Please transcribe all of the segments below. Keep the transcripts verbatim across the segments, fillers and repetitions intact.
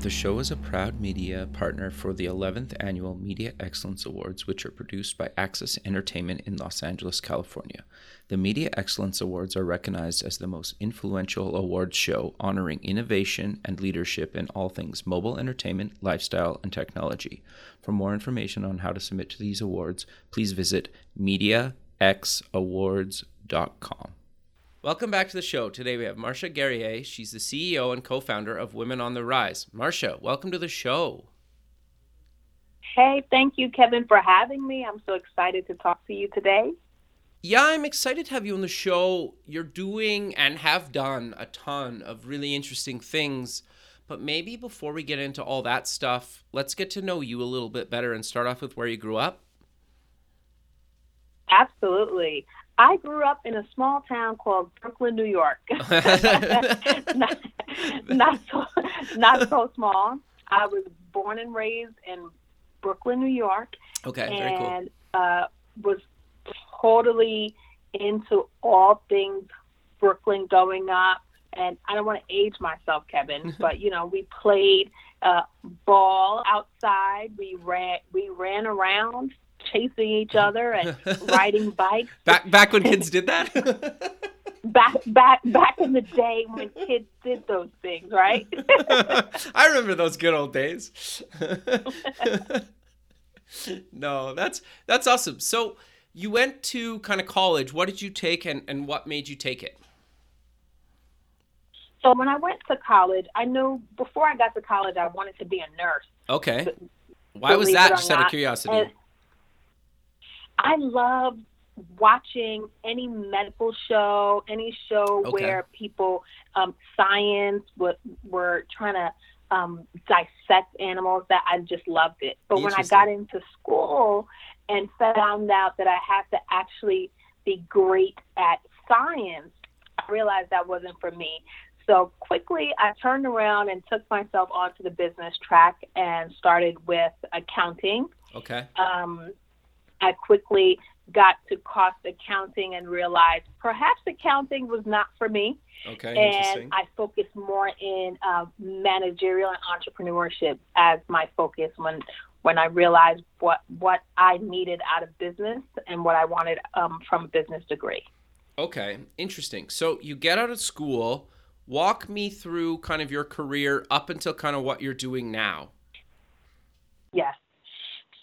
The show is a proud media partner for the eleventh Annual Media Excellence Awards, which are produced by Axis Entertainment in Los Angeles, California. The Media Excellence Awards are recognized as the most influential awards show, honoring innovation and leadership in all things mobile entertainment, lifestyle, and technology. For more information on how to submit to these awards, please visit media x awards dot com. Welcome back to the show. Today we have Marsha Guerrier. She's the C E O and co-founder of Women on the Rise. Marsha, welcome to the show. Hey, thank you, Kevin, for having me. I'm so excited to talk to you today. Yeah, I'm excited to have you on the show. You're doing and have done a ton of really interesting things. But maybe before we get into all that stuff, let's get to know you a little bit better and start off with where you grew up. Absolutely. I grew up in a small town called Brooklyn, New York. not, not, so, not so small. I was born and raised in Brooklyn, New York. Okay, and, very cool. And uh, was totally into all things Brooklyn growing up. And I don't want to age myself, Kevin, but, you know, we played uh, ball outside. We ran, we ran around, chasing each other and riding bikes. Back back when kids did that? back back back in the day when kids did those things, right? I remember those good old days. No, that's that's awesome. So you went to kind of college. What did you take and, and what made you take it? So when I went to college, I knew before I got to college I wanted to be a nurse. Okay. But, why was that? Just out of curiosity. And, I love watching any medical show, any show okay. where people, um, science, were, were trying to um, dissect animals. That I just loved it. But when I got into school and found out that I had to actually be great at science, I realized that wasn't for me. So quickly, I turned around and took myself onto the business track and started with accounting. Okay. Um, I quickly got to cost accounting and realized perhaps accounting was not for me. Okay, and interesting. I focused more in uh, managerial and entrepreneurship as my focus when when I realized what, what I needed out of business and what I wanted um, from a business degree. Okay, interesting. So you get out of school. Walk me through kind of your career up until kind of what you're doing now. Yes.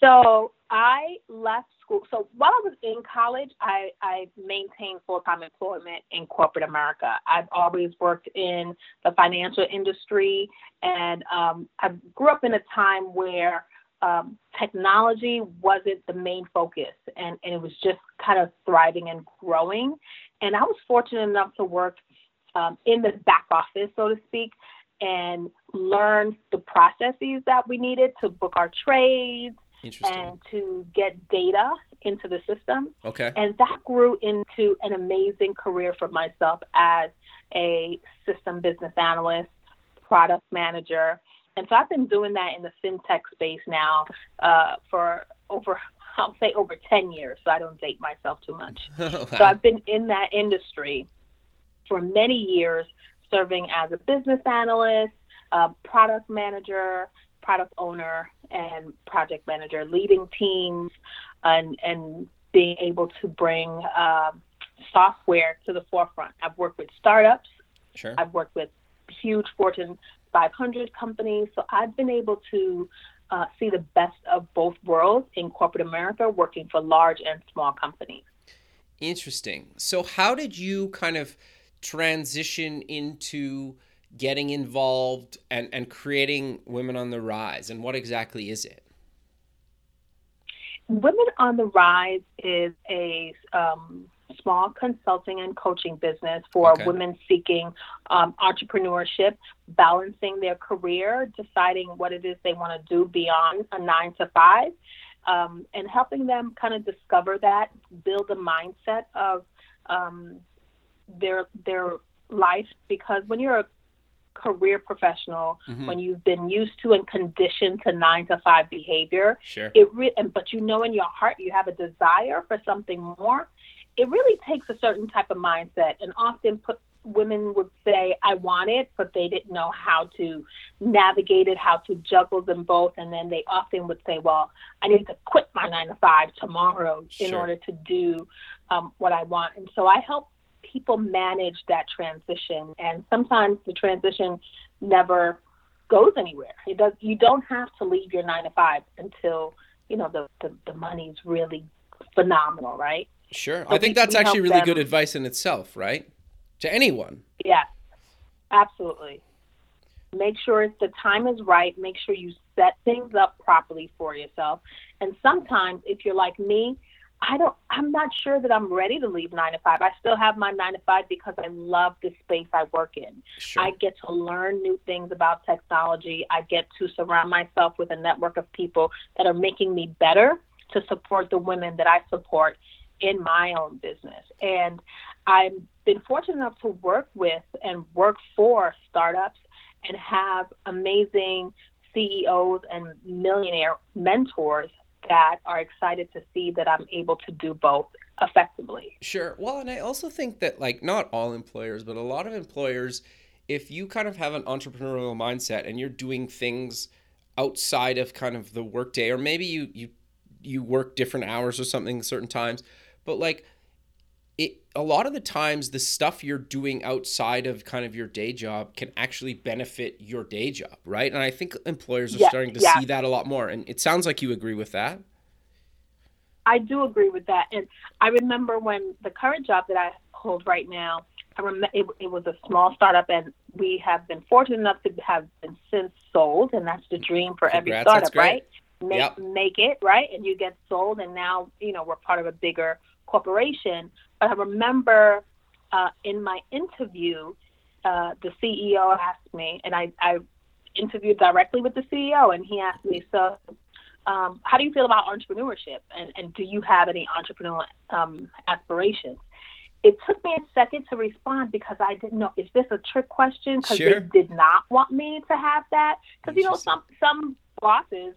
So I left school. So while I was in college, I, I maintained full-time employment in corporate America. I've always worked in the financial industry, and um, I grew up in a time where um, technology wasn't the main focus, and, and it was just kind of thriving and growing. And I was fortunate enough to work um, in the back office, so to speak, and learn the processes that we needed to book our trades, and to get data into the system. Okay. And that grew into an amazing career for myself as a system business analyst, product manager. And so I've been doing that in the fintech space now uh, for over, I'll say over ten years, so I don't date myself too much. Wow. So I've been in that industry for many years, serving as a business analyst, a product manager, product owner, and project manager, leading teams, and and being able to bring uh, software to the forefront. I've worked with startups. Sure. I've worked with huge Fortune five hundred companies. So I've been able to uh, see the best of both worlds in corporate America, working for large and small companies. Interesting. So how did you kind of transition into getting involved and, and creating Women on the Rise, and what exactly is it? Women on the Rise is a um, small consulting and coaching business for okay. women seeking um, entrepreneurship, balancing their career, deciding what it is they want to do beyond a nine to five, um, and helping them kind of discover that, build a mindset of um, their their life. Because when you're a career professional, mm-hmm. when you've been used to and conditioned to nine to five behavior, sure. it re- and, but you know in your heart you have a desire for something more, it really takes a certain type of mindset. And often put, women would say, I want it, but they didn't know how to navigate it, how to juggle them both. And then they often would say, well, I need to quit my nine to five tomorrow sure. in order to do um, what I want. And so I help people manage that transition, and sometimes the transition never goes anywhere. It does. You don't have to leave your nine to five until you know the the, the money's really phenomenal, right? Sure, so I think that's actually really them. good advice in itself, right? To anyone. Yeah, absolutely. Make sure the time is right. Make sure you set things up properly for yourself. And sometimes, if you're like me, I don't, I'm not sure that I'm ready to leave nine to five. I still have my nine to five because I love the space I work in. Sure. I get to learn new things about technology. I get to surround myself with a network of people that are making me better to support the women that I support in my own business. And I've been fortunate enough to work with and work for startups and have amazing C E Os and millionaire mentors that are excited to see that I'm able to do both effectively. Sure. Well, and I also think that, like, not all employers, but a lot of employers, if you kind of have an entrepreneurial mindset and you're doing things outside of kind of the workday, or maybe you you you work different hours or something certain times, but like it a lot of the times the stuff you're doing outside of kind of your day job can actually benefit your day job, right? And I think employers are yeah, starting to yeah. see that a lot more. And it sounds like you agree with that. I do agree with that. And I remember when the current job that I hold right now, I rem- it, it was a small startup, and we have been fortunate enough to have been since sold. And that's the dream for Congrats, every startup, right? Make, yep. make it, right? And you get sold. And now, you know, we're part of a bigger corporation. But I remember uh, in my interview, uh, the C E O asked me, and I, I interviewed directly with the C E O, and he asked me, so um, how do you feel about entrepreneurship, and, and do you have any entrepreneurial um, aspirations? It took me a second to respond because I didn't know, is this a trick question? Because sure. they did not want me to have that. Because, you know, some, some bosses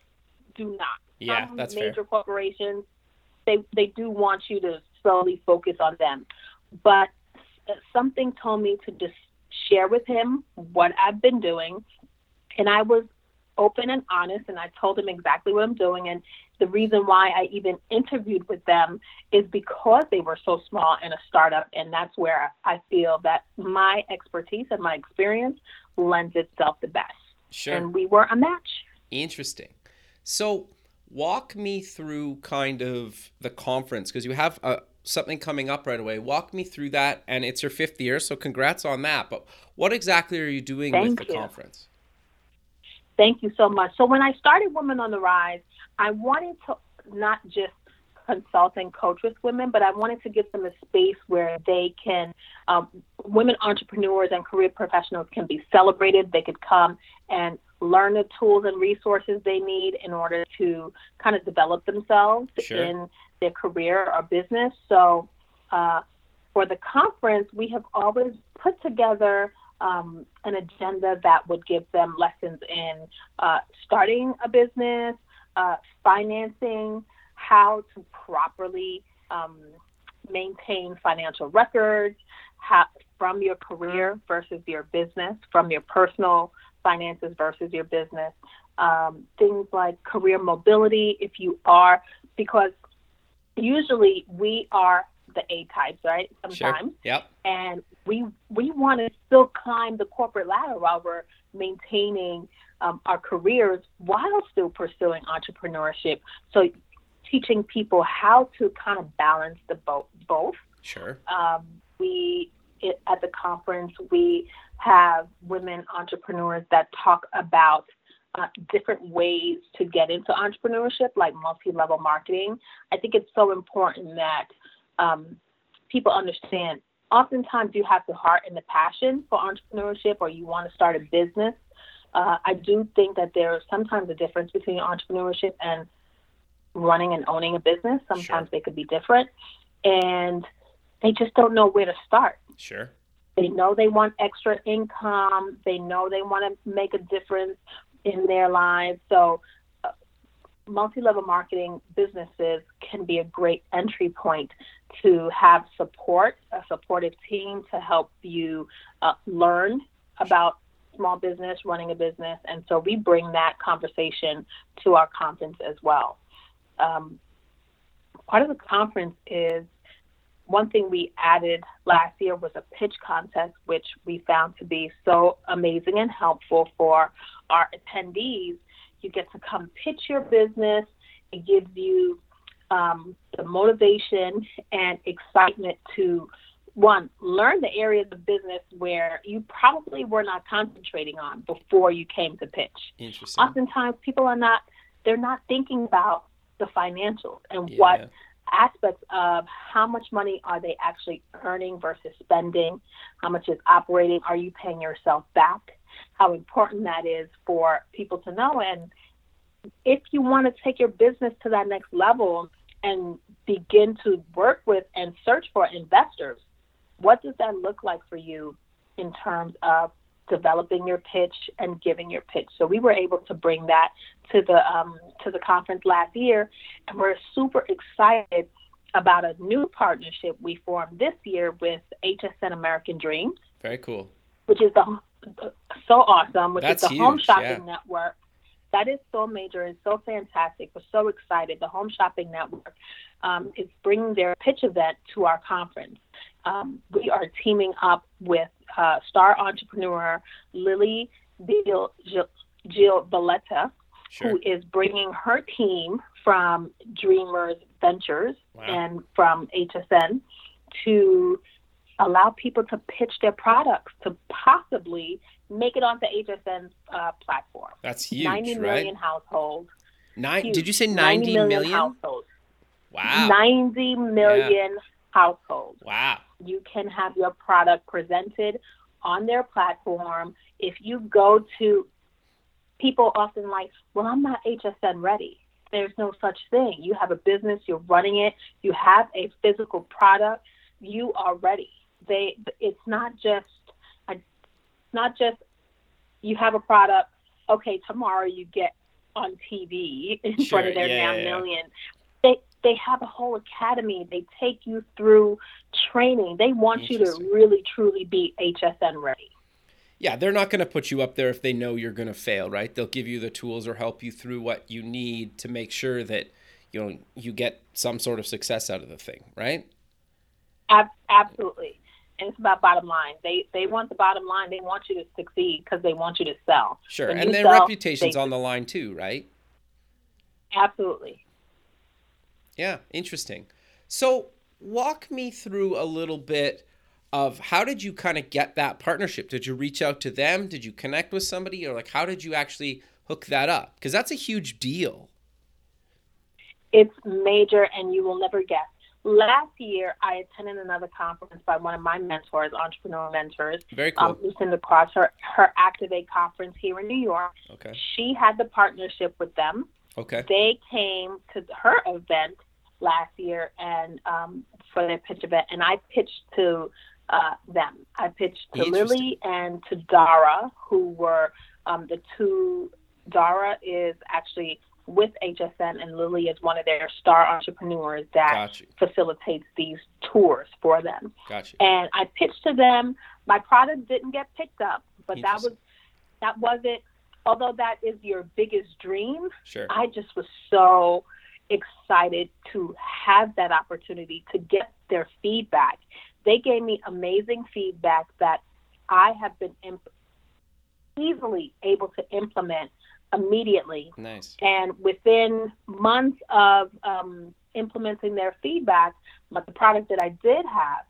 do not. Yeah, some that's major fair. corporations, they, they do want you to slowly focus on them. But something told me to just share with him what I've been doing. And I was open and honest, and I told him exactly what I'm doing. And the reason why I even interviewed with them is because they were so small and a startup. And that's where I feel that my expertise and my experience lends itself the best. Sure. And we were a match. Interesting. So walk me through kind of the conference, because you have a, something coming up right away. Walk me through that, and it's your fifth year, so congrats on that. But what exactly are you doing Thank with the you. conference? Thank you so much. So when I started Women on the Rise, I wanted to not just consult and coach with women, but I wanted to give them a space where they can, um, women entrepreneurs and career professionals can be celebrated. They could come and learn the tools and resources they need in order to kind of develop themselves sure. in their career or business. So uh, for the conference, we have always put together um, an agenda that would give them lessons in uh, starting a business, uh, financing, how to properly um, maintain financial records how, from your career versus your business, from your personal finances versus your business, um, things like career mobility if you are, because usually we are the A types, right? Sometimes. Sure. Yep. And we we want to still climb the corporate ladder while we're maintaining um, our careers while still pursuing entrepreneurship. So teaching people how to kind of balance the bo- both. Sure. Um, we It, at the conference, we have women entrepreneurs that talk about uh, different ways to get into entrepreneurship, like multi-level marketing. I think it's so important that um, people understand, oftentimes you have the heart and the passion for entrepreneurship, or you want to start a business. Uh, I do think that there is sometimes a difference between entrepreneurship and running and owning a business. Sometimes sure. they could be different, and they just don't know where to start. Sure. They know they want extra income. They know they want to make a difference in their lives. So uh, multi-level marketing businesses can be a great entry point to have support, a supportive team to help you uh, learn about small business, running a business. And so we bring that conversation to our conference as well. Um, part of the conference is, one thing we added last year was a pitch contest, which we found to be so amazing and helpful for our attendees. You get to come pitch your business. It gives you um, the motivation and excitement to, one, learn the areas of business where you probably were not concentrating on before you came to pitch. Interesting. Oftentimes people are not, they're not thinking about the financials and yeah. what aspects of how much money are they actually earning versus spending, how much is operating, are you paying yourself back, how important that is for people to know. And if you want to take your business to that next level and begin to work with and search for investors, what does that look like for you in terms of developing your pitch and giving your pitch? So we were able to bring that to the um, to the conference last year, and we're super excited about a new partnership we formed this year with H S N American Dreams. Very cool. Which is the so awesome. Which That's is the huge, home shopping yeah. network. That is so major. It's so fantastic. We're so excited. The Home Shopping Network um, is bringing their pitch event to our conference. Um, we are teaming up with uh, star entrepreneur Lily Gil-Valletta, sure. who is bringing her team from Dreamers Ventures wow. and from H S N to allow people to pitch their products to possibly make it onto H S N's uh, platform. That's huge, ninety right? Million households. Nine, huge. Did you say ninety, ninety million? million households. Wow. ninety million yeah. households. Wow. You can have your product presented on their platform. If you go to, people often like, well, I'm not H S N ready. There's no such thing. You have a business, you're running it, you have a physical product, you are ready. They, it's not just, a, not just you have a product. Okay, tomorrow you get on T V in sure, front of their yeah, now yeah. million. They they have a whole academy. They take you through training. They want you to really truly be H S N ready. Yeah, they're not going to put you up there if they know you're going to fail, right? They'll give you the tools or help you through what you need to make sure that you know you get some sort of success out of the thing, right? Ab- absolutely. And it's about bottom line. They they want the bottom line. They want you to succeed because they want you to sell. Sure. When and their sell, reputation's they... on the line too, right? Absolutely. Yeah. Interesting. So walk me through a little bit of how did you kind of get that partnership? Did you reach out to them? Did you connect with somebody? Or like, how did you actually hook that up? Because that's a huge deal. It's major, and you will never guess. Last year, I attended another conference by one of my mentors, entrepreneur mentors. Very cool. Um, Lucinda Cross, her, her Activate conference here in New York. Okay. She had the partnership with them. Okay. They came to her event last year and um, for their pitch event, and I pitched to uh, them. I pitched to Lily and to Dara, who were um, the two. Dara is actually with H S N, and Lily is one of their star entrepreneurs that gotcha. facilitates these tours for them. Gotcha. And I pitched to them. My product didn't get picked up, but that was, that wasn't, although that is your biggest dream, sure. I just was so excited to have that opportunity to get their feedback. They gave me amazing feedback that I have been imp- easily able to implement immediately. Nice. And within months of um, implementing their feedback, but the product that I did have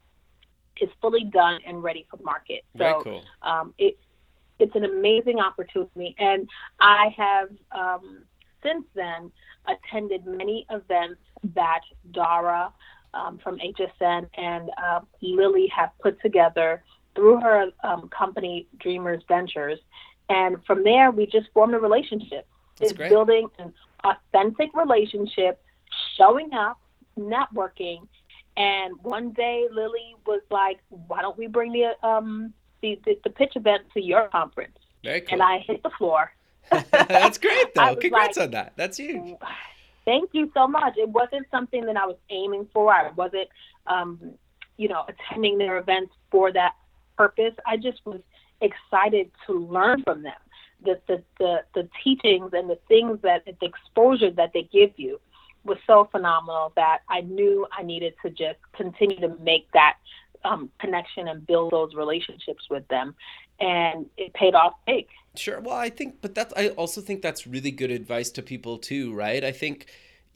is fully done and ready for market. So Very cool. um, it, it's an amazing opportunity. And I have um, since then attended many events that Dara um, from H S N and uh, Lily have put together through her um, company, Dreamers Ventures. And from there, we just formed a relationship. That's it's great. Building an authentic relationship, showing up, networking. And one day, Lily was like, why don't we bring the um the, the, the pitch event to your conference? Very cool. And I hit the floor. That's great, though. Congrats like, on that. That's huge. Thank you so much. It wasn't something that I was aiming for. I wasn't, um, you know, attending their events for that purpose. I just was excited to learn from them, the the, the, the teachings and the things that the exposure that they give you was so phenomenal that I knew I needed to just continue to make that um, connection and build those relationships with them. And it paid off big. Sure. Well, I think, but that's, I also think that's really good advice to people too, right? I think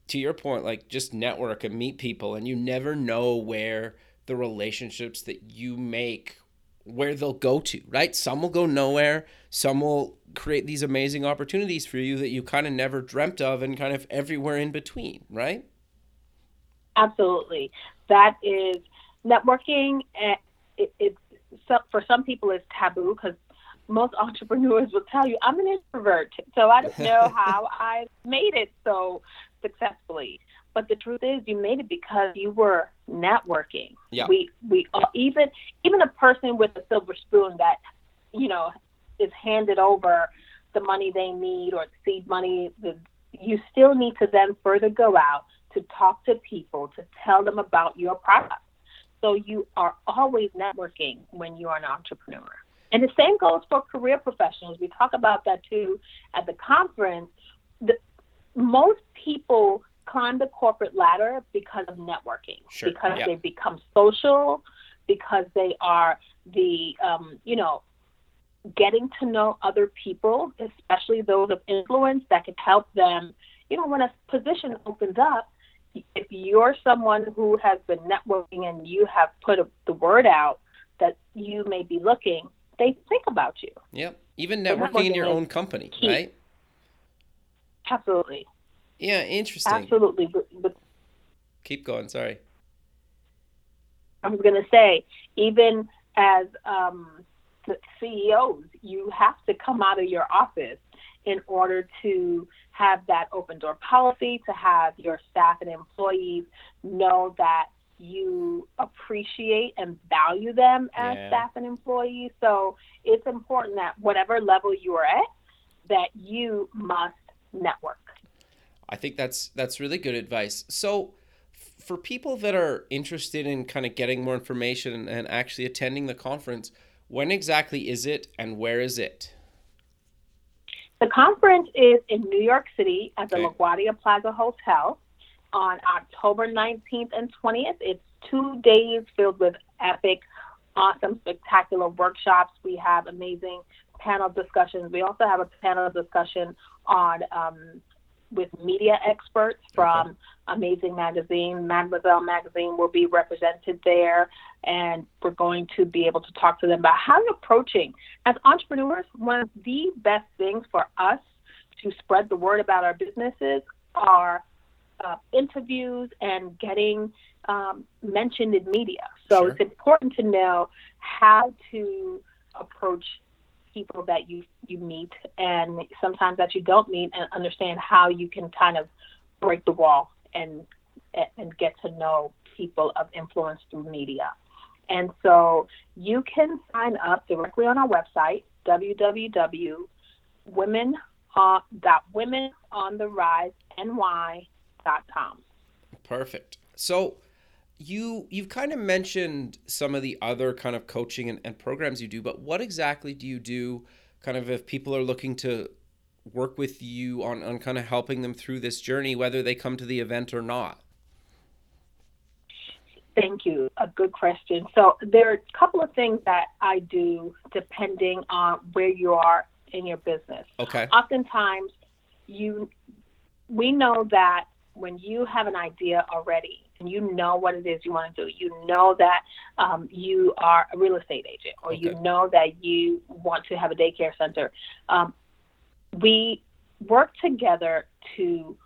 to your point, like just network and meet people, and you never know where the relationships that you make, where they'll go to, right? Some will go nowhere. Some will create these amazing opportunities for you that you kind of never dreamt of, and kind of everywhere in between, right? Absolutely. That is networking. It, it, so for some people it's taboo because most entrepreneurs will tell you, I'm an introvert, so I don't know how I made it so successfully. But the truth is, you made it because you were networking. Yeah. We we even even a person with a silver spoon that, you know, is handed over the money they need or the seed money, the, you still need to then further go out to talk to people, to tell them about your product. So you are always networking when you are an entrepreneur. And the same goes for career professionals. We talk about that too at the conference. The, most people climb the corporate ladder because of networking, sure. because yeah. they become social, because they are the, um, you know, getting to know other people, especially those of influence that can help them. You know, when a position opens up, if you're someone who has been networking and you have put a, the word out that you may be looking, they think about you. Yeah. Even networking, networking in your own company, key. Right? Absolutely. Yeah. Interesting. Absolutely. But, but keep going. Sorry. I was going to say, even as um, the C E Os, you have to come out of your office in order to have that open door policy, to have your staff and employees know that you appreciate and value them as yeah. staff and employees. So it's important that whatever level you are at, that you must network. I think that's that's really good advice. So for people that are interested in kind of getting more information and actually attending the conference, when exactly is it and where is it? The conference is in New York City at the LaGuardia Plaza Hotel on October nineteenth and twentieth. It's two days filled with epic, awesome, spectacular workshops. We have amazing panel discussions. We also have a panel discussion on um, with media experts from okay. Amazing Magazine. Mademoiselle Magazine will be represented there, and we're going to be able to talk to them about how you're approaching. As entrepreneurs, one of the best things for us to spread the word about our businesses are uh, interviews and getting um, mentioned in media. So sure. It's important to know how to approach people that you, you meet and sometimes that you don't meet, and understand how you can kind of break the wall and and get to know people of influence through media. And so you can sign up directly on our website, w w w dot women on the rise n y dot com. Perfect. So You, you've kind of mentioned some of the other kind of coaching and, and programs you do, but what exactly do you do kind of if people are looking to work with you on, on kind of helping them through this journey, whether they come to the event or not? Thank you. A good question. So there are a couple of things that I do depending on where you are in your business. Okay. Oftentimes, you, we know that when you have an idea already, and you know what it is you want to do, you know that um, you are a real estate agent, or okay. you know that you want to have a daycare center. Um, we work together to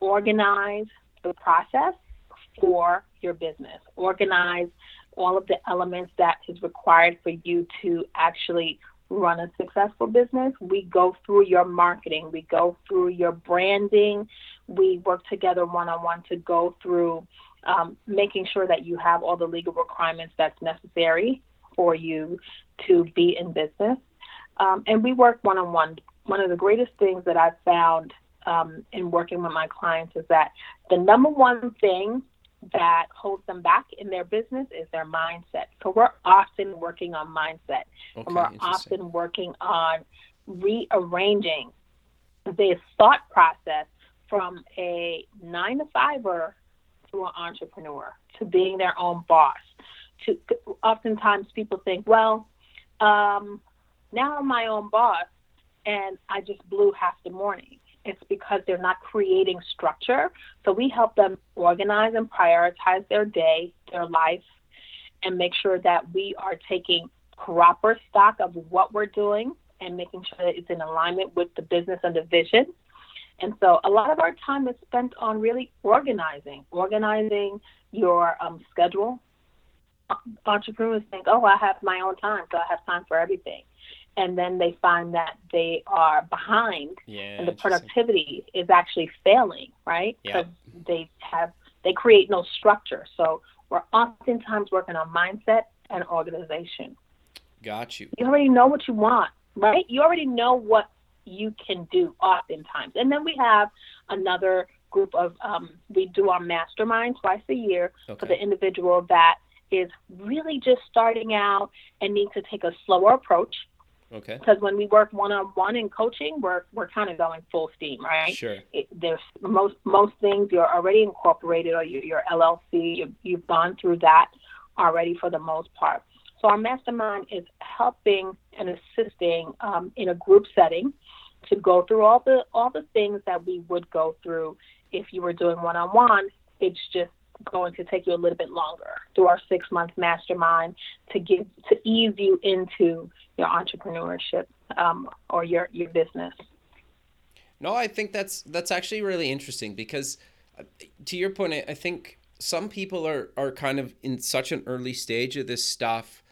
organize the process for your business. Organize all of the elements that is required for you to actually run a successful business. We go through your marketing. We go through your branding. We work together one-on-one to go through um, making sure that you have all the legal requirements that's necessary for you to be in business. Um, and we work one-on-one. One of the greatest things that I've found um, in working with my clients is that the number one thing that holds them back in their business is their mindset. So we're often working on mindset. Okay, and we're often working on rearranging the thought process from a nine to fiver to an entrepreneur, to being their own boss. To oftentimes people think, well, um, now I'm my own boss and I just blew half the morning. It's because they're not creating structure. So we help them organize and prioritize their day, their life, and make sure that we are taking proper stock of what we're doing and making sure that it's in alignment with the business and the vision. And so a lot of our time is spent on really organizing, organizing your um, schedule. Entrepreneurs think, oh, I have my own time, so I have time for everything. And then they find that they are behind, yeah, and the productivity is actually failing, right? Because yeah. they have they create no structure. So we're oftentimes working on mindset and organization. Got you. You already know what you want, right? You already know what you can do oftentimes. And then we have another group of, um, we do our mastermind twice a year okay. for the individual that is really just starting out and needs to take a slower approach. Okay. Because when we work one-on-one in coaching, we're we're kind of going full steam, right? Sure. It, there's most most things you're already incorporated, or you, your L L C, you, you've gone through that already for the most part. So our mastermind is helping and assisting um, in a group setting to go through all the all the things that we would go through if you were doing one-on-one. It's just going to take you a little bit longer through our six-month mastermind to give to ease you into your entrepreneurship um, or your your business. No, I think that's that's actually really interesting because, uh, to your point, I, I think some people are are kind of in such an early stage of this stuff,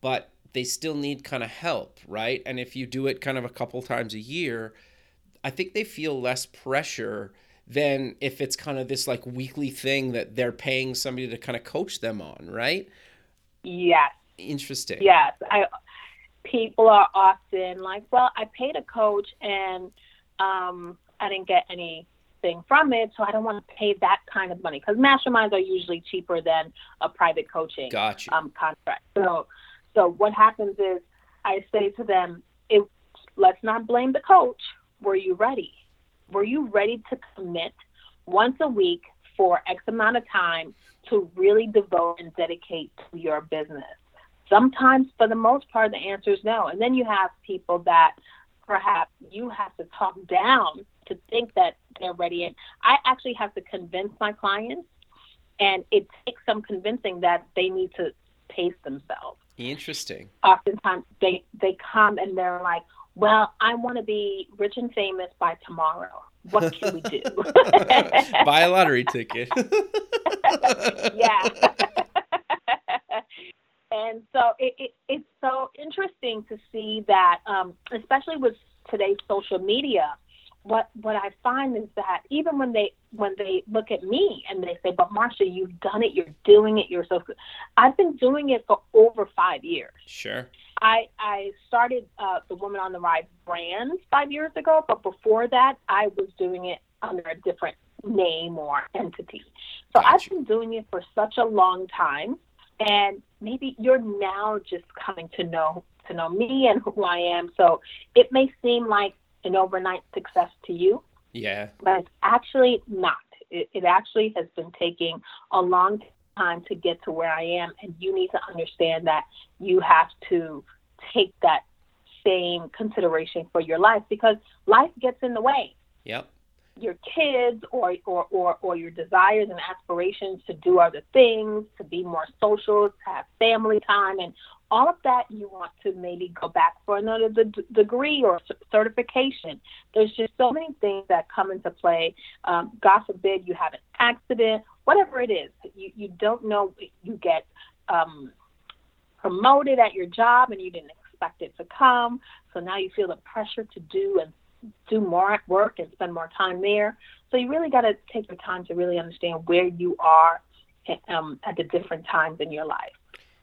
but they still need kind of help, right? And if you do it kind of a couple times a year, I think they feel less pressure than if it's kind of this like weekly thing that they're paying somebody to kind of coach them on, right? Yes. Interesting. Yes. I, people are often like, well, I paid a coach and um, I didn't get anything from it, so I don't want to pay that kind of money. Because masterminds are usually cheaper than a private coaching gotcha. um, contract. So, so what happens is I say to them, it, let's not blame the coach. Were you ready? Were you ready to commit once a week for X amount of time to really devote and dedicate to your business? Sometimes, for the most part, the answer is no. And then you have people that perhaps you have to talk down to think that they're ready. And I actually have to convince my clients, and it takes some convincing that they need to pace themselves. Interesting. Oftentimes, they, they come and they're like, well, I want to be rich and famous by tomorrow. What can we do? Buy a lottery ticket. Yeah. And so it, it, it's so interesting to see that, um, especially with today's social media, what what I find is that even when they when they look at me and they say, but Marsha, you've done it, you're doing it, you're so good. I've been doing it for over five years. Sure. I, I started uh, the Women on the Rise brand five years ago, but before that, I was doing it under a different name or entity. So gotcha. I've been doing it for such a long time, and maybe you're now just coming to know to know me and who I am. So it may seem like an overnight success to you, yeah, but it's actually not. It, it actually has been taking a long time. time to get to where I am, and you need to understand that you have to take that same consideration for your life, because life gets in the way. Yep. Your kids or or, or, or your desires and aspirations to do other things, to be more social, to have family time, and all of that you want to maybe go back for another d- degree or c- certification. There's just so many things that come into play. Um, God forbid you have an accident whatever it is. You, you don't know, you get um, promoted at your job and you didn't expect it to come. So now you feel the pressure to do and do more work and spend more time there. So you really got to take your time to really understand where you are um, at the different times in your life.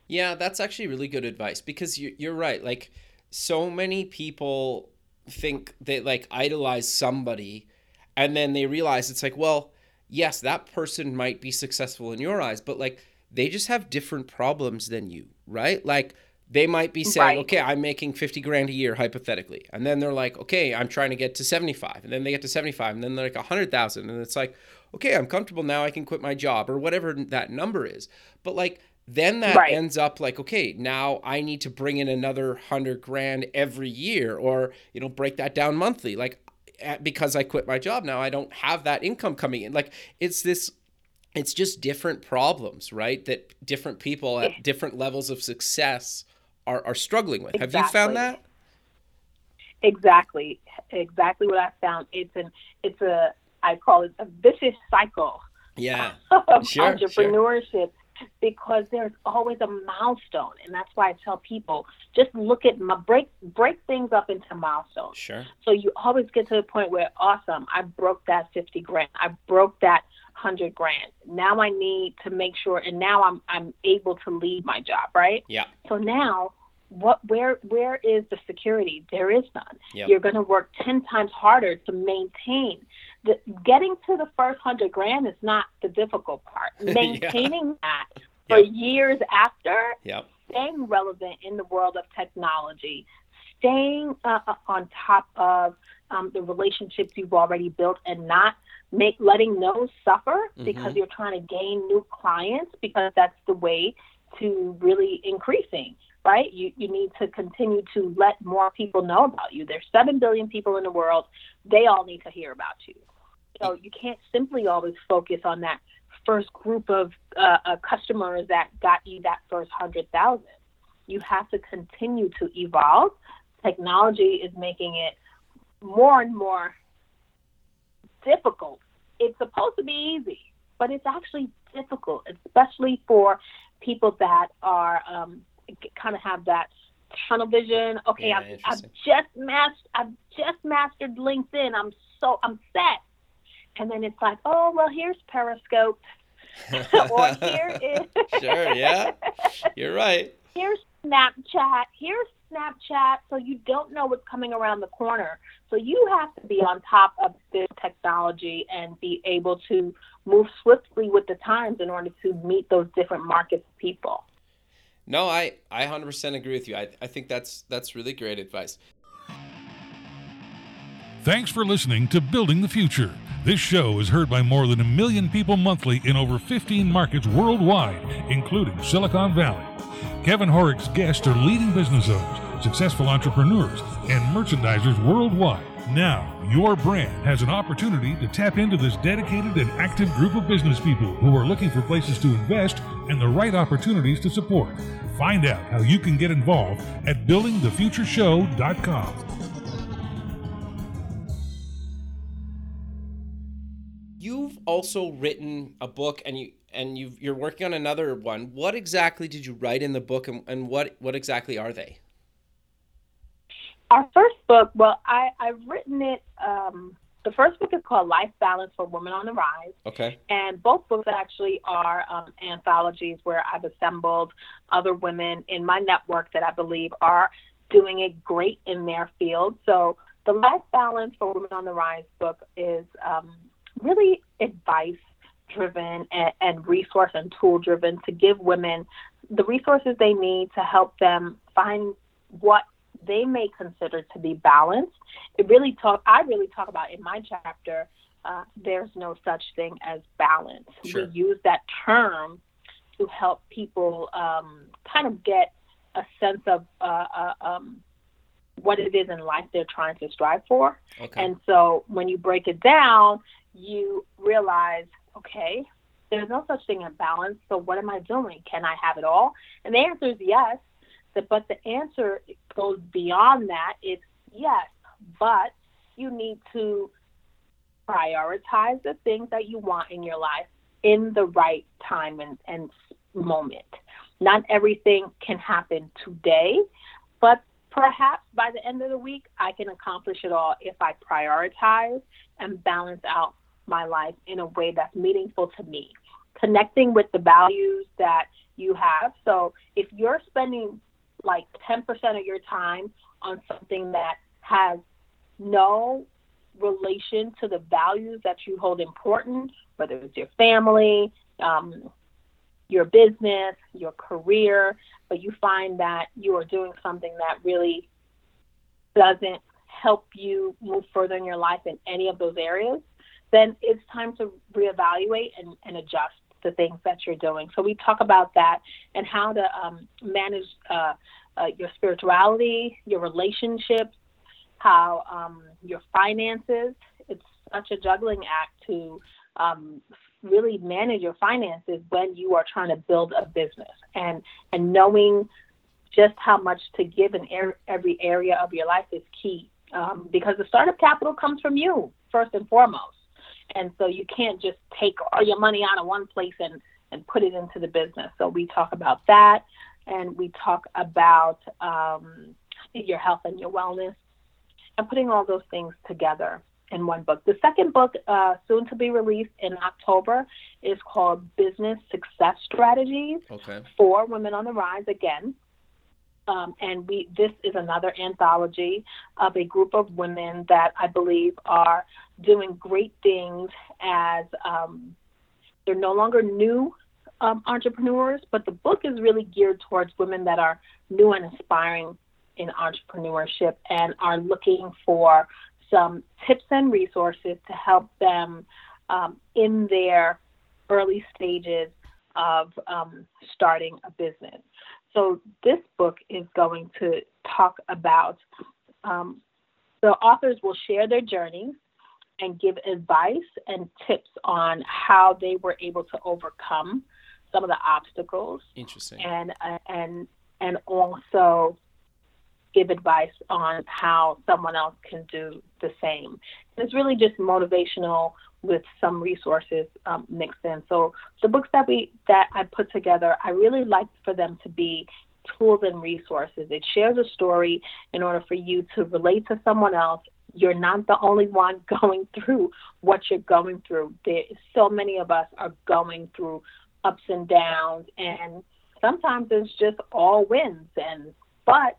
Yeah, that's actually really good advice, because you, you're right. Like, so many people think they like idolize somebody, and then they realize it's like, well, yes, that person might be successful in your eyes, but like they just have different problems than you, right? Like they might be saying, right, okay, I'm making fifty grand a year hypothetically. And then they're like, okay, I'm trying to get to seventy-five. And then they get to seventy-five, and then they're like one hundred thousand. And it's like, okay, I'm comfortable now, I can quit my job, or whatever that number is. But like, then that right. ends up like, okay, now I need to bring in another hundred grand every year, or, you know, break that down monthly. Like, because I quit my job now, I don't have that income coming in. Like, it's this, it's just different problems, right? That different people at different levels of success are, are struggling with. Exactly. Have you found that? Exactly. Exactly what I found. It's an, it's a, I call it a vicious cycle. Yeah. Of sure, entrepreneurship. Sure. Because there's always a milestone, and that's why I tell people, just look at my break break things up into milestones. Sure. So you always get to the point where, awesome, I broke that fifty grand, I broke that hundred grand. Now I need to make sure, and now I'm I'm able to leave my job, right? Yeah. So now, what where where is the security? There is none. Yep. You're going to work ten times harder to maintain. The, getting to the first hundred grand is not the difficult part. Maintaining yeah. that for yep. years after, yep. staying relevant in the world of technology, staying uh, on top of um, the relationships you've already built, and not make letting those suffer because mm-hmm. you're trying to gain new clients, because that's the way to really increasing. Right? You you need to continue to let more people know about you. There's seven billion people in the world. They all need to hear about you. So you can't simply always focus on that first group of uh, uh, customers that got you that first one hundred thousand. You have to continue to evolve. Technology is making it more and more difficult. It's supposed to be easy, but it's actually difficult, especially for people that are um, – kind of have that tunnel vision. Okay, yeah, I've, I've just mastered. I've just mastered LinkedIn. I'm so I'm set. And then it's like, oh well, here's Periscope, or here is. Sure, yeah, you're right. Here's Snapchat. Here's Snapchat. So you don't know what's coming around the corner. So you have to be on top of this technology and be able to move swiftly with the times in order to meet those different markets of people. No, I, I one hundred percent agree with you. I, I think that's that's really great advice. Thanks for listening to Building the Future. This show is heard by more than a million people monthly in over fifteen markets worldwide, including Silicon Valley. Kevin Horick's guests are leading business owners, successful entrepreneurs, and merchandisers worldwide. Now, your brand has an opportunity to tap into this dedicated and active group of business people who are looking for places to invest and the right opportunities to support. Find out how you can get involved at building the future show dot com. You've also written a book, and you and you've, you're working on another one. What exactly did you write in the book, and, and what, what exactly are they? Our first book, well, I, I've written it, um, the first book is called Life Balance for Women on the Rise. Okay. And both books actually are um, anthologies where I've assembled other women in my network that I believe are doing it great in their field. So the Life Balance for Women on the Rise book is um, really advice-driven and, and resource and tool-driven to give women the resources they need to help them find what they may consider to be balanced. It really talk. I really talk about in my chapter. Uh, there's no such thing as balance. Sure. We use that term to help people um, kind of get a sense of uh, uh, um, what it is in life they're trying to strive for. Okay. And so when you break it down, you realize, okay, there's no such thing as balance. So what am I doing? Can I have it all? And the answer is yes. But the answer goes beyond that. It's yes, but you need to prioritize the things that you want in your life in the right time and, and moment. Not everything can happen today, but perhaps by the end of the week, I can accomplish it all if I prioritize and balance out my life in a way that's meaningful to me, connecting with the values that you have. So if you're spending like ten percent of your time on something that has no relation to the values that you hold important, whether it's your family, um, your business, your career, but you find that you are doing something that really doesn't help you move further in your life in any of those areas, then it's time to reevaluate and, and adjust the things that you're doing. So we talk about that and how to um, manage uh, uh, your spirituality, your relationships, how um, your finances. It's such a juggling act to um, really manage your finances when you are trying to build a business, and, and knowing just how much to give in er- every area of your life is key um, because the startup capital comes from you first and foremost. And so you can't just take all your money out of one place and, and put it into the business. So we talk about that, and we talk about um, your health and your wellness and putting all those things together in one book. The second book, uh, soon to be released in October, is called Business Success Strategies okay. for Women on the Rise again. Um, and we this is another anthology of a group of women that I believe are doing great things as um, they're no longer new um, entrepreneurs, but the book is really geared towards women that are new and aspiring in entrepreneurship and are looking for some tips and resources to help them um, in their early stages of um, starting a business. So this book is going to talk about, um, the authors will share their journeys and give advice and tips on how they were able to overcome some of the obstacles. Interesting. And, uh, and, and also give advice on how someone else can do the same. And it's really just motivational with some resources um, mixed in. So the books that we that I put together, I really like for them to be tools and resources. It shares a story in order for you to relate to someone else. You're not the only one going through what you're going through. There, so many of us are going through ups and downs, and sometimes it's just all wins. And but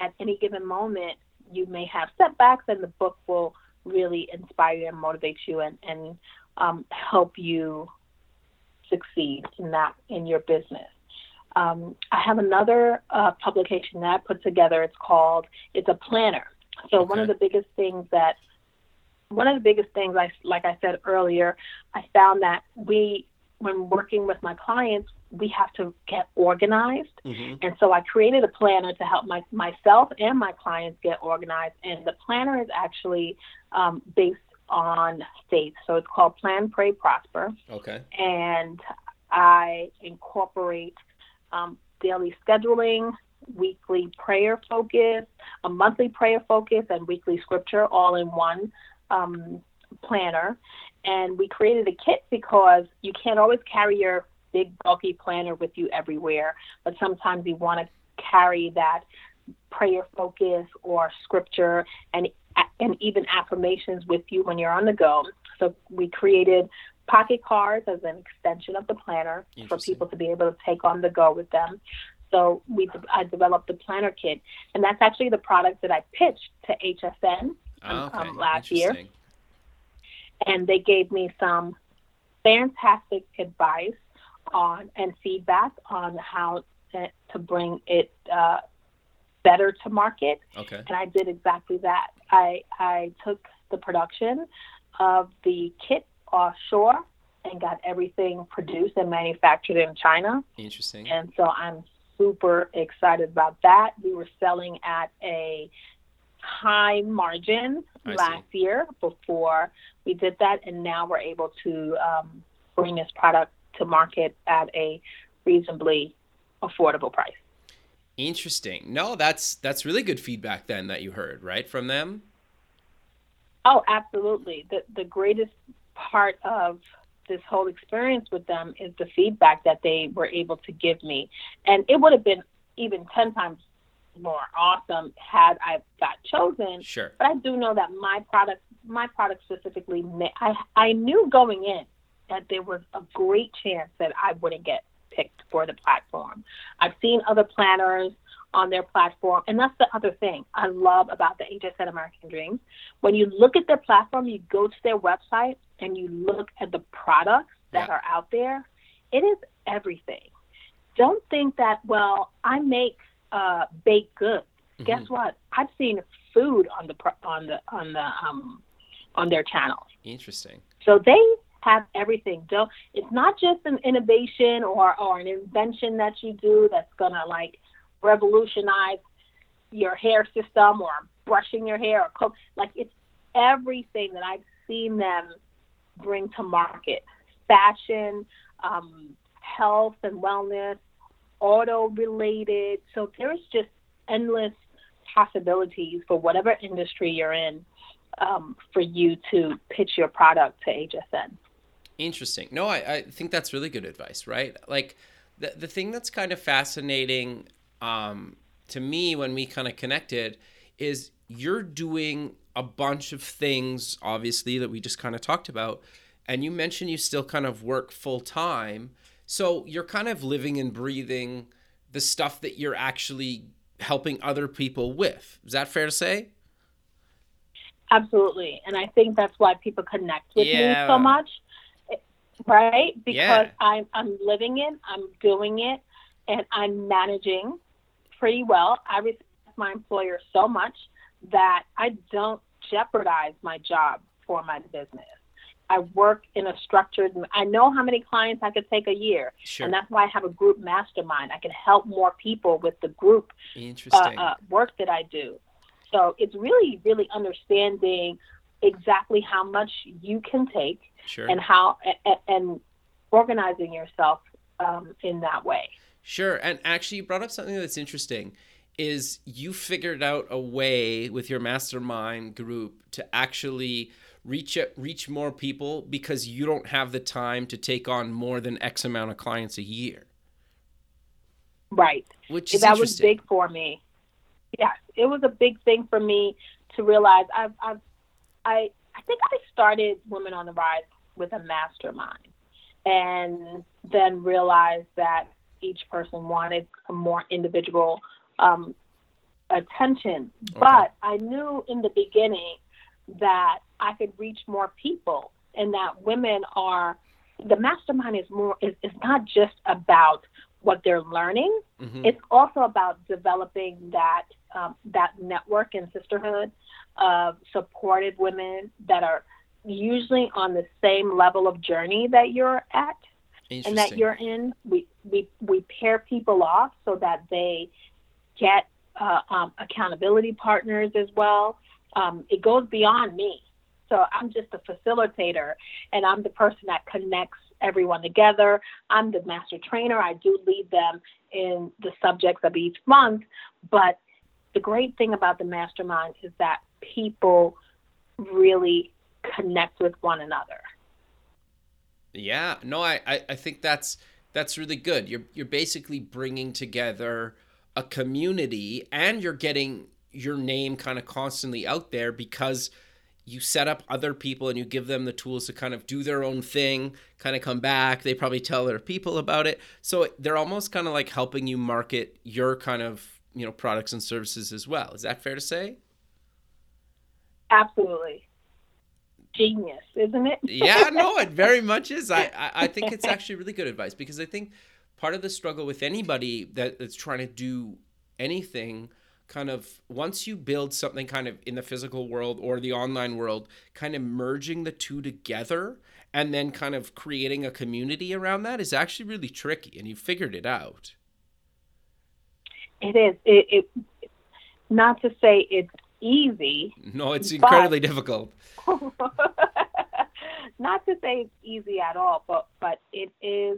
at any given moment, you may have setbacks, and the book will really inspire you and motivate you and, and um, help you succeed in that, in your business. Um, I have another uh, publication that I put together. It's called, it's a planner. So okay. one of the biggest things that, one of the biggest things, I, like I said earlier, I found that we, when working with my clients, we have to get organized. Mm-hmm. And so I created a planner to help my, myself and my clients get organized. And the planner is actually um, based on states. So it's called Plan, Pray, Prosper. Okay. And I incorporate um, daily scheduling, weekly prayer focus, a monthly prayer focus, and weekly scripture all in one um, planner. And we created a kit because you can't always carry your big bulky planner with you everywhere, but sometimes you want to carry that prayer focus or scripture and and even affirmations with you when you're on the go. So we created pocket cards as an extension of the planner for people to be able to take on the go with them. So we I developed the planner kit, and that's actually the product that I pitched to H S N oh, okay. um, last year, and they gave me some fantastic advice on and feedback on how to, to bring it uh, better to market. Okay. And I did exactly that. I I took the production of the kit offshore and got everything produced and manufactured in China. Interesting. And so I'm super excited about that. We were selling at a high margin I last see. year before we did that, and now we're able to um, bring this product to market at a reasonably affordable price. Interesting. No, that's that's really good feedback then that you heard, right, from them? Oh, absolutely. The the greatest part of this whole experience with them is the feedback that they were able to give me. And it would have been even ten times more awesome had I got chosen. Sure. But I do know that my product, my product specifically, I, I knew going in that there was a great chance that I wouldn't get picked for the platform. I've seen other planners on their platform. And that's the other thing I love about the H S N American Dreams. When you look at their platform, you go to their website and you look at the products that yeah. are out there. It is everything. Don't think that, well, I make uh, baked goods. Mm-hmm. Guess what? I've seen food on the on the on the um, on their channel. Interesting. So they have everything. Don't. It's not just an innovation or or an invention that you do that's gonna like revolutionize your hair system or brushing your hair or cook. Like it's everything that I've seen them bring to market: fashion, um, health and wellness, auto-related. So there's just endless possibilities for whatever industry you're in um, for you to pitch your product to H S N. Interesting. No, I, I think that's really good advice, right? Like the the thing that's kind of fascinating um, to me when we kind of connected is you're doing a bunch of things, obviously, that we just kind of talked about. And you mentioned you still kind of work full time. So you're kind of living and breathing the stuff that you're actually helping other people with. Is that fair to say? Absolutely. And I think that's why people connect with yeah. me so much, right? Because yeah. I'm, I'm living it, I'm doing it, and I'm managing pretty well. I respect my employer so much that I don't jeopardize my job for my business. I work in a structured, I know how many clients I could take a year. Sure. And that's why I have a group mastermind. I can help more people with the group Interesting. Uh, uh, work that I do. So it's really, really understanding exactly how much you can take sure. and how, and, and organizing yourself um, in that way. Sure. And actually you brought up something that's interesting is you figured out a way with your mastermind group to actually reach reach more people because you don't have the time to take on more than X amount of clients a year. Right. Which is that was big for me. Yeah, it was a big thing for me to realize. I've, I've, I I think I started Women on the Rise with a mastermind and then realized that each person wanted a more individual um, attention. Okay. But I knew in the beginning that I could reach more people and that women are, the mastermind is more, is, is not just about what they're learning. Mm-hmm. It's also about developing that, um, that network and sisterhood of supported women that are usually on the same level of journey that you're at and that you're in. We, we, we pair people off so that they get uh, um, accountability partners as well. Um, it goes beyond me. So I'm just a facilitator, and I'm the person that connects everyone together. I'm the master trainer. I do lead them in the subjects of each month. But the great thing about the mastermind is that people really connect with one another. Yeah. No, I, I, I think that's that's really good. You're you're basically bringing together a community, and you're getting your name kind of constantly out there because you set up other people and you give them the tools to kind of do their own thing, kind of come back. They probably tell their people about it. So they're almost kind of like helping you market your kind of, you know, products and services as well. Is that fair to say? Absolutely. Genius, isn't it? Yeah, no, it very much is. I, I, I think it's actually really good advice because I think part of the struggle with anybody that, that's trying to do anything kind of once you build something kind of in the physical world or the online world, kind of merging the two together and then kind of creating a community around that is actually really tricky. And you figured it out. It is. It, it not to say it's easy. No, it's incredibly but, difficult. Not to say it's easy at all, but but it is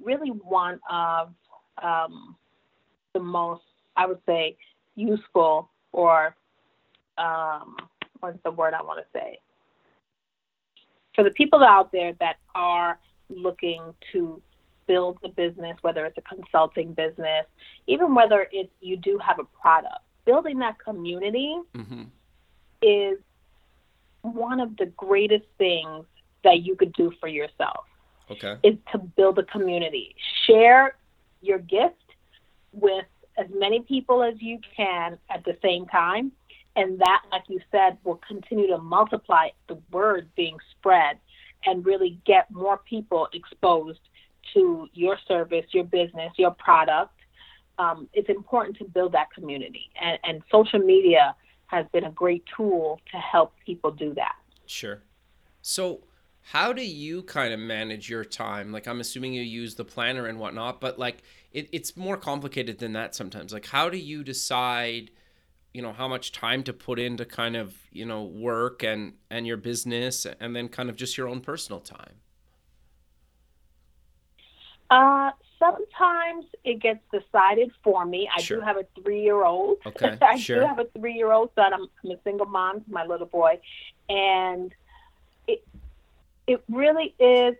really one of um, the most, I would say, useful or um, what's the word I want to say? for the people out there that are looking to build a business, whether it's a consulting business, even whether it's you do have a product, building that community mm-hmm. is one of the greatest things that you could do for yourself. Okay. Is to build a community. Share your gift with as many people as you can at the same time. And that, like you said, will continue to multiply the word being spread and really get more people exposed to your service, your business, your product. Um, it's important to build that community. And, and social media has been a great tool to help people do that. Sure. So how do you kind of manage your time? Like, I'm assuming you use the planner and whatnot, but like it, it's more complicated than that sometimes. Like, how do you decide, you know, how much time to put into kind of, you know, work and, and your business and then kind of just your own personal time? Uh, sometimes it gets decided for me. I sure. do have a three-year-old. Okay. I sure. do have a three-year-old son. I'm, I'm a single mom to my little boy. And it it really is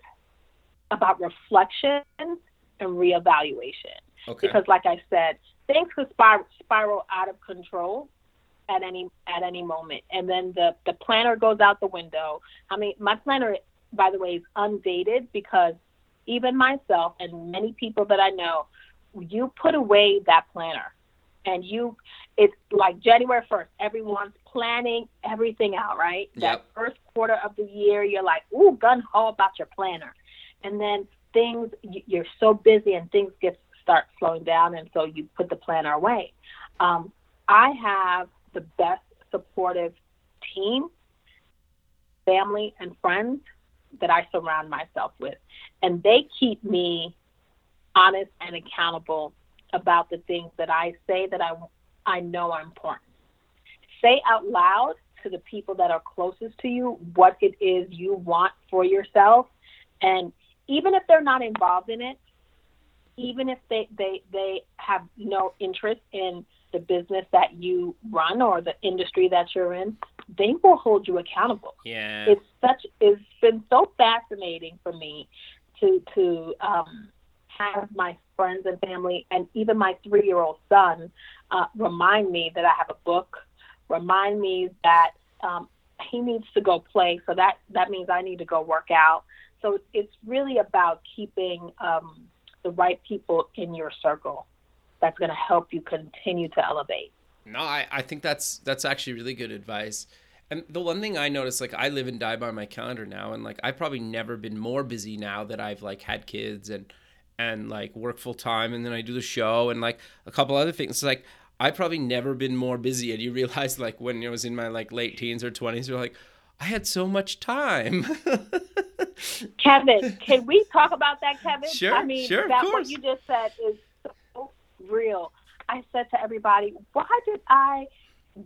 about reflection and reevaluation. Okay. Because like I said, things could spiral, spiral out of control at any at any moment. And then the, the planner goes out the window. I mean, my planner, by the way, is undated because even myself and many people that I know, you put away that planner. And you, it's like January first, everyone's planning everything out, right? Yep. That first quarter of the year, you're like, ooh, gun-ho about your planner. And then things, you're so busy and things get start slowing down, and so you put the planner away. Um, I have the best supportive team, family, and friends that I surround myself with, and they keep me honest and accountable about the things that I say that I, I know are important. Say out loud to the people that are closest to you what it is you want for yourself, and even if they're not involved in it, even if they, they, they have no interest in the business that you run or the industry that you're in, they will hold you accountable. Yeah. It's such, it's been so fascinating for me to, to um, have my friends and family and even my three-year-old son uh, remind me that I have a book, remind me that um, he needs to go play. So that, that means I need to go work out. So it's really about keeping um, the right people in your circle that's going to help you continue to elevate. No, I, I think that's that's actually really good advice. And the one thing I noticed, like, I live and die by my calendar now, and like I've probably never been more busy now that I've like had kids and and like work full time, and then I do the show and like a couple other things. It's like I probably never been more busy. And you realize, like, when I was in my like late teens or twenties, you're like, I had so much time. Kevin, can we talk about that, Kevin? Sure, I mean, sure, that what you just said is so real. I said to everybody, why did I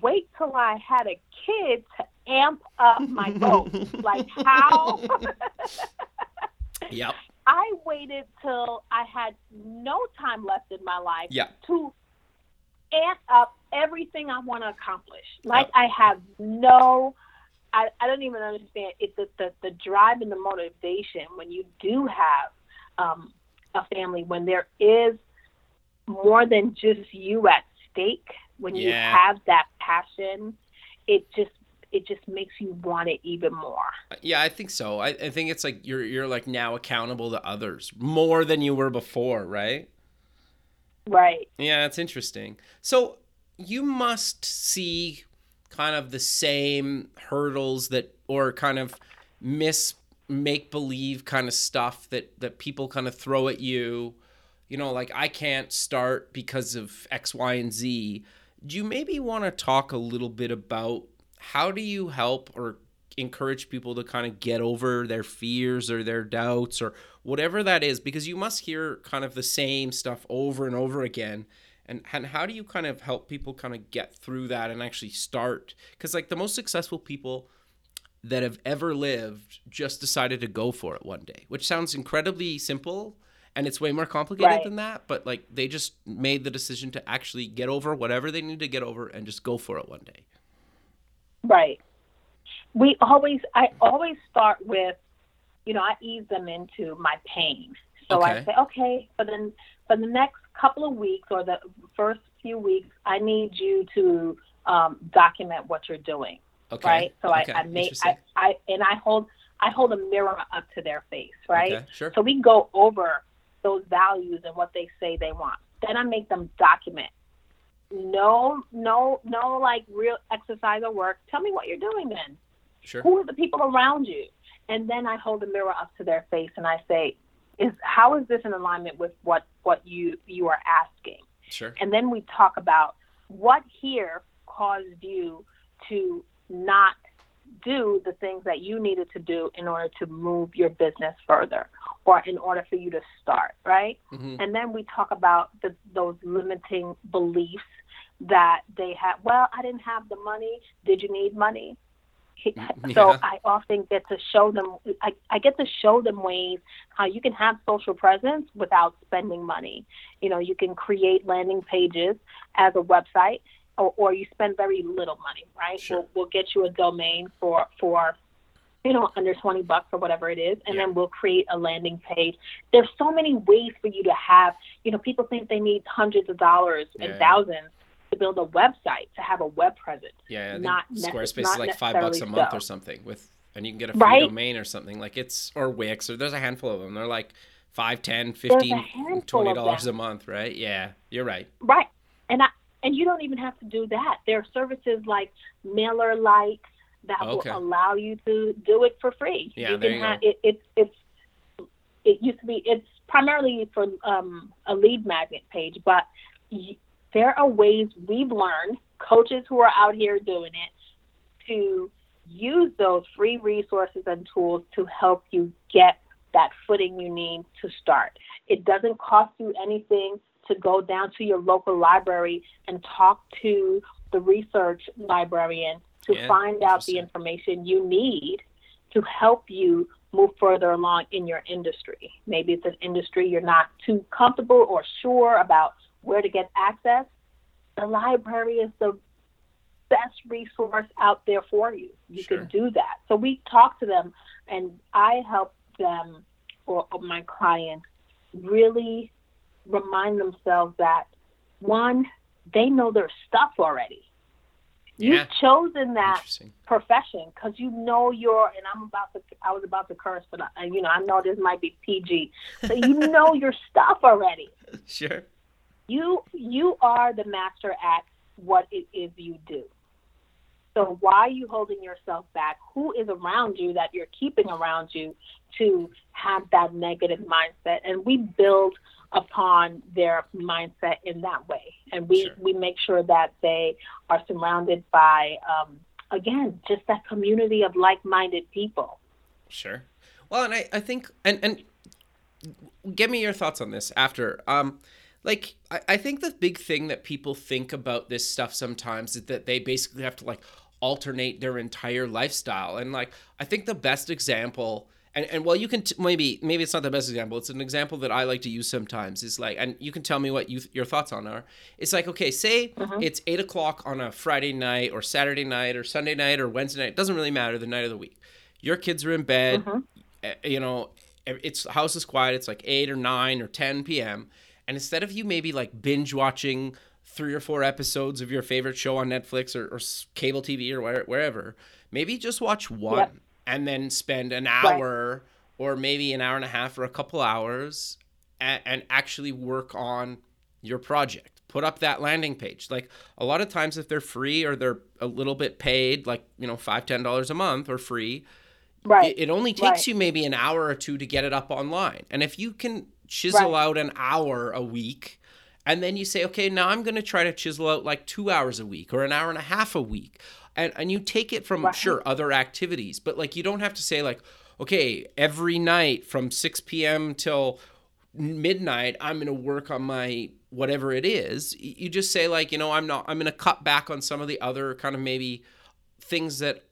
wait till I had a kid to amp up my goals? Like, how? Yep. I waited till I had no time left in my life yep. to amp up everything I want to accomplish. Like, yep. I have no I, I don't even understand. It's the, the, the drive and the motivation when you do have um, a family, when there is more than just you at stake, when yeah. you have that passion, it just it just makes you want it even more. Yeah, I think so. I, I think it's like you're you're like now accountable to others more than you were before, right? Right. Yeah, it's interesting. So you must see kind of the same hurdles that, or kind of miss make believe kind of stuff that, that people kind of throw at you, you know, like, I can't start because of X, Y, and Z. Do you maybe want to talk a little bit about how do you help or encourage people to kind of get over their fears or their doubts or whatever that is? Because you must hear kind of the same stuff over and over again. And, and how do you kind of help people kind of get through that and actually start? Because, like, the most successful people that have ever lived just decided to go for it one day, which sounds incredibly simple, and it's way more complicated right. than that. But, like, they just made the decision to actually get over whatever they need to get over and just go for it one day. Right. we always, I always start with, you know, I ease them into my pain. So okay. I say, okay, for the, for the next couple of weeks or the first few weeks, I need you to um, document what you're doing. Okay. Right. So okay. I, I make, I, I, and I hold, I hold a mirror up to their face. Right. Okay. Sure. So we go over those values and what they say they want. Then I make them document. No, no, no, like real exercise or work. Tell me what you're doing then. Sure. Who are the people around you? And then I hold the mirror up to their face and I say, is how is this in alignment with what, what you, you are asking? Sure. And then we talk about what here caused you to not do the things that you needed to do in order to move your business further or in order for you to start, right? Mm-hmm. And then we talk about the, those limiting beliefs that they have. Well, I didn't have the money. Did you need money? Yeah. So I often get to show them, I, I get to show them ways how you can have social presence without spending money. You know, you can create landing pages as a website, Or, or you spend very little money, right? Sure. We'll, we'll get you a domain for, for, you know, under twenty bucks or whatever it is, and yeah. then we'll create a landing page. There's so many ways for you to have, you know, people think they need hundreds of dollars yeah, and yeah. thousands to build a website, to have a web presence. Yeah, yeah I think Squarespace nec- is like five bucks a month so. or something, with, and you can get a free right? domain or something. Like it's, or Wix, or there's a handful of them. They're like five, ten, fifteen, twenty dollars a month, right? Yeah, you're right. Right. And I, And you don't even have to do that. There are services like MailerLite that okay. will allow you to do it for free. Yeah, you there can you have, go. It, it, it's, it used to be, it's primarily for um, a lead magnet page, but y- there are ways we've learned, coaches who are out here doing it, to use those free resources and tools to help you get that footing you need to start. It doesn't cost you anything to go down to your local library and talk to the research librarian to yeah, find out the information you need to help you move further along in your industry. Maybe it's an industry you're not too comfortable or sure about where to get access. The library is the best resource out there for you. You sure. can do that. So we talk to them, and I help them or, or my clients really remind themselves that, one, they know their stuff already. Yeah. You've chosen that profession because you know your, and I'm about to, I was about to curse, but I, you know, I know this might be P G. So you know your stuff already. Sure. You, you are the master at what it is you do. So why are you holding yourself back? Who is around you that you're keeping around you to have that negative mindset? And we build upon their mindset in that way. And we, sure. we make sure that they are surrounded by, um, again, just that community of like-minded people. Sure. Well, and I, I think, and, and give me your thoughts on this after. Um, like, I, I think the big thing that people think about this stuff sometimes is that they basically have to like alternate their entire lifestyle. And like, I think the best example And and well, you can t- maybe maybe it's not the best example. It's an example that I like to use sometimes. It's like, and you can tell me what you th- your thoughts on are. It's like, okay, say mm-hmm. it's eight o'clock on a Friday night or Saturday night or Sunday night or Wednesday night. It doesn't really matter the night of the week. Your kids are in bed. Mm-hmm. You know, it's house is quiet. It's like eight or nine or ten p m. And instead of you maybe like binge watching three or four episodes of your favorite show on Netflix or, or cable T V or where, wherever, maybe just watch one. Yep. And then spend an hour right. or maybe an hour and a half or a couple hours and, and actually work on your project. Put up that landing page. Like a lot of times if they're free or they're a little bit paid, like, you know, five dollars, ten dollars a month or free, right. it, it only takes right. you maybe an hour or two to get it up online. And if you can chisel right. out an hour a week and then you say, okay, now I'm going to try to chisel out like two hours a week or an hour and a half a week. And and you take it from, right. sure, other activities, but like you don't have to say like, okay, every night from six p.m. till midnight, I'm going to work on my whatever it is. You just say like, you know, I'm not, I'm going to cut back on some of the other kind of maybe things that,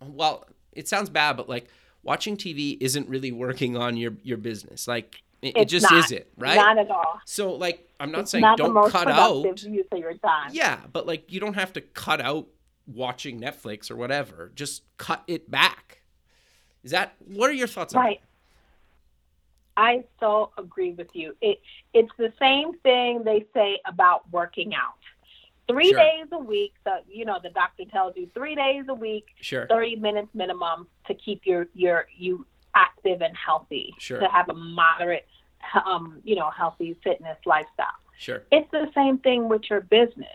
well, it sounds bad, but like watching T V isn't really working on your, your business. Like it, it just not, isn't, right? Not at all. So like, I'm not it's saying not don't cut out. Use of your time. Yeah. But like, you don't have to cut out watching Netflix or whatever. Just cut it back. Is that, what are your thoughts on that? Right. I so agree with you. It, it's the same thing they say about working out. Three sure. days a week, so you know the doctor tells you three days a week, sure. thirty minutes minimum to keep your your you active and healthy, sure. to have a moderate, um, you know, healthy fitness lifestyle. Sure, it's the same thing with your business,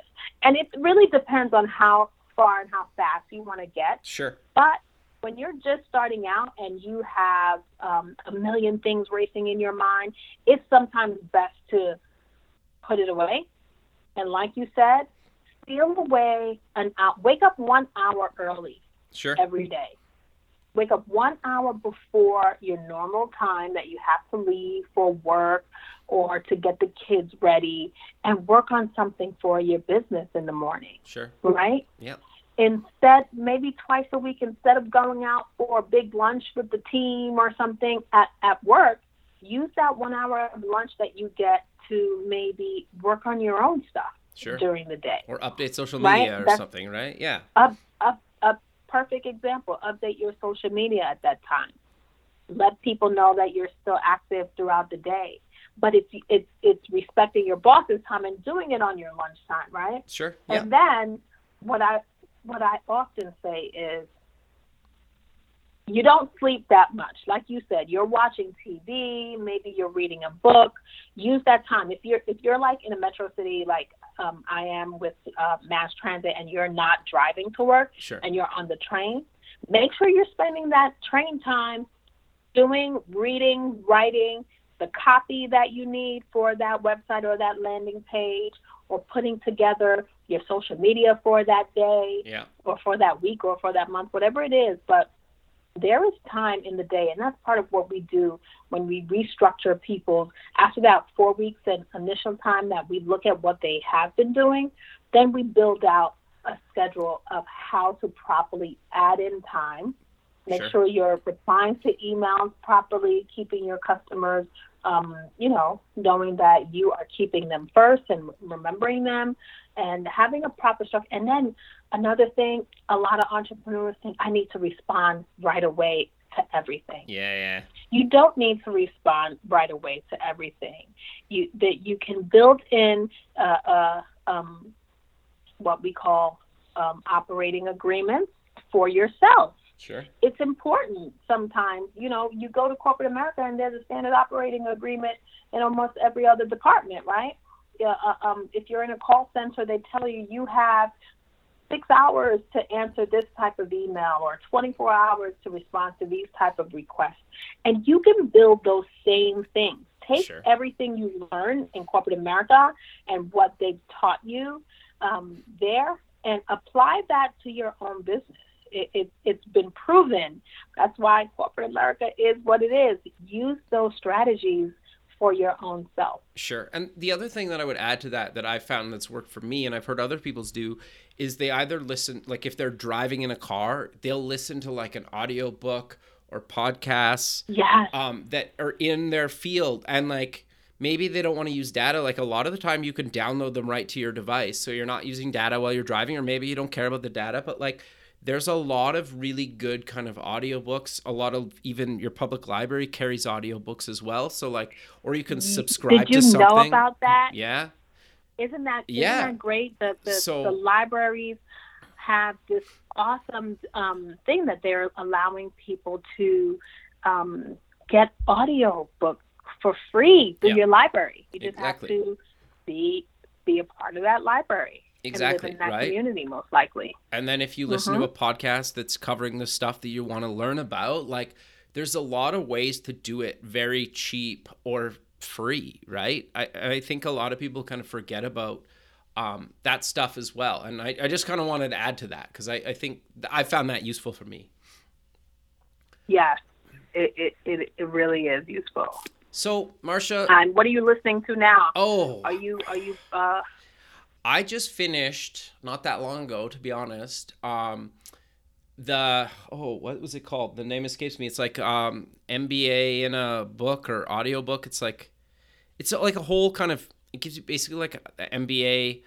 and it really depends on how far and how fast you want to get. Sure, but when you're just starting out and you have um, a million things racing in your mind, it's sometimes best to put it away. And like you said, steal away an hour. Wake up one hour early sure. every day. Wake up one hour before your normal time that you have to leave for work or to get the kids ready, and work on something for your business in the morning. Sure. Right? Yeah. Instead, maybe twice a week, instead of going out for a big lunch with the team or something at, at work, use that one hour of lunch that you get to maybe work on your own stuff sure. during the day. Or update social media right? or That's something, right? Yeah. A, a, a perfect example. Update your social media at that time. Let people know that you're still active throughout the day. But it's it's it's respecting your boss's time and doing it on your lunchtime, right? Sure. Yeah. And then what I what I often say is, you don't sleep that much. Like you said, you're watching T V, maybe you're reading a book. Use that time. If you're if you're like in a metro city like um, I am with uh, mass transit, and you're not driving to work sure. and you're on the train, make sure you're spending that train time doing, reading, writing the copy that you need for that website or that landing page, or putting together your social media for that day yeah. or for that week or for that month, whatever it is. But there is time in the day, and that's part of what we do when we restructure people. After that four weeks and initial time that we look at what they have been doing, then we build out a schedule of how to properly add in time, make sure, sure you're replying to emails properly, keeping your customers, um, you know, knowing that you are keeping them first and remembering them, and having a proper structure. And then another thing, a lot of entrepreneurs think, I need to respond right away to everything. Yeah, yeah. You don't need to respond right away to everything. You that you can build in uh, uh, um, what we call um, operating agreements for yourself. Sure. It's important sometimes. You know, you go to corporate America and there's a standard operating agreement in almost every other department, right? Yeah. Uh, um, if you're in a call center, they tell you you have six hours to answer this type of email, or twenty-four hours to respond to these type of requests. And you can build those same things. Take sure. everything you learn in corporate America and what they've taught you um, there, and apply that to your own business. It, it, it's been proven. That's why corporate America is what it is. Use those strategies for your own self. Sure. And the other thing that I would add to that, that I've found that's worked for me and I've heard other people's do, is they either listen, like if they're driving in a car, they'll listen to like an audio book or podcasts yes. um, that are in their field. And like, maybe they don't want to use data. Like a lot of the time you can download them right to your device. So you're not using data while you're driving, or maybe you don't care about the data, but like, there's a lot of really good kind of audiobooks. A lot of, even your public library carries audiobooks as well. So like, or you can subscribe to something. Did you know about that? Yeah. Isn't that, yeah. isn't that great? The, the, so, the libraries have this awesome um, thing that they're allowing people to um, get audiobooks for free through yeah. your library. You just exactly. have to be be a part of that library. Exactly, and live in that right? community, most likely. And then if you listen mm-hmm. to a podcast that's covering the stuff that you want to learn about, like there's a lot of ways to do it very cheap or free, right? I, I think a lot of people kind of forget about um, that stuff as well. And I, I just kind of wanted to add to that because I, I think I found that useful for me. Yeah, it, it, it really is useful. So, Marsha. And what are you listening to now? Oh. Are you, are you, uh, I just finished, not that long ago, to be honest, um, the, oh, what was it called? The name escapes me. It's like um, M B A in a book or audiobook. It's like, it's like a whole kind of, it gives you basically like an M B A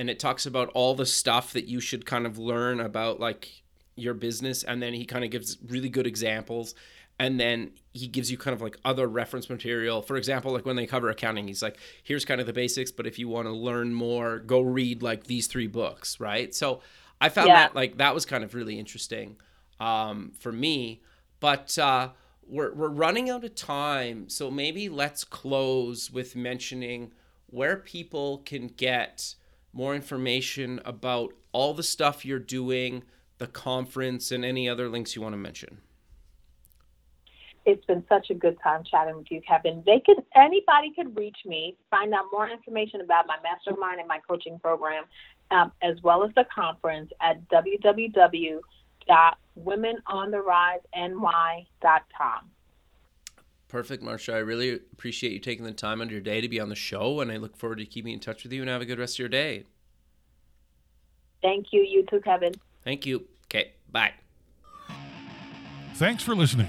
and it talks about all the stuff that you should kind of learn about like your business. And then he kind of gives really good examples. And then he gives you kind of like other reference material. For example, like when they cover accounting, he's like, here's kind of the basics, but if you want to learn more, go read like these three books, right? So I found yeah. that like that was kind of really interesting um, for me. But uh, we're we're running out of time. So maybe let's close with mentioning where people can get more information about all the stuff you're doing, the conference, and any other links you want to mention. It's been such a good time chatting with you, Kevin. They could, anybody could reach me, find out more information about my mastermind and my coaching program, um, as well as the conference at w w w dot women on the rise n y dot com. Perfect, Marsha. I really appreciate you taking the time out of your day to be on the show, and I look forward to keeping in touch with you, and have a good rest of your day. Thank you. You too, Kevin. Thank you. Okay, bye. Thanks for listening.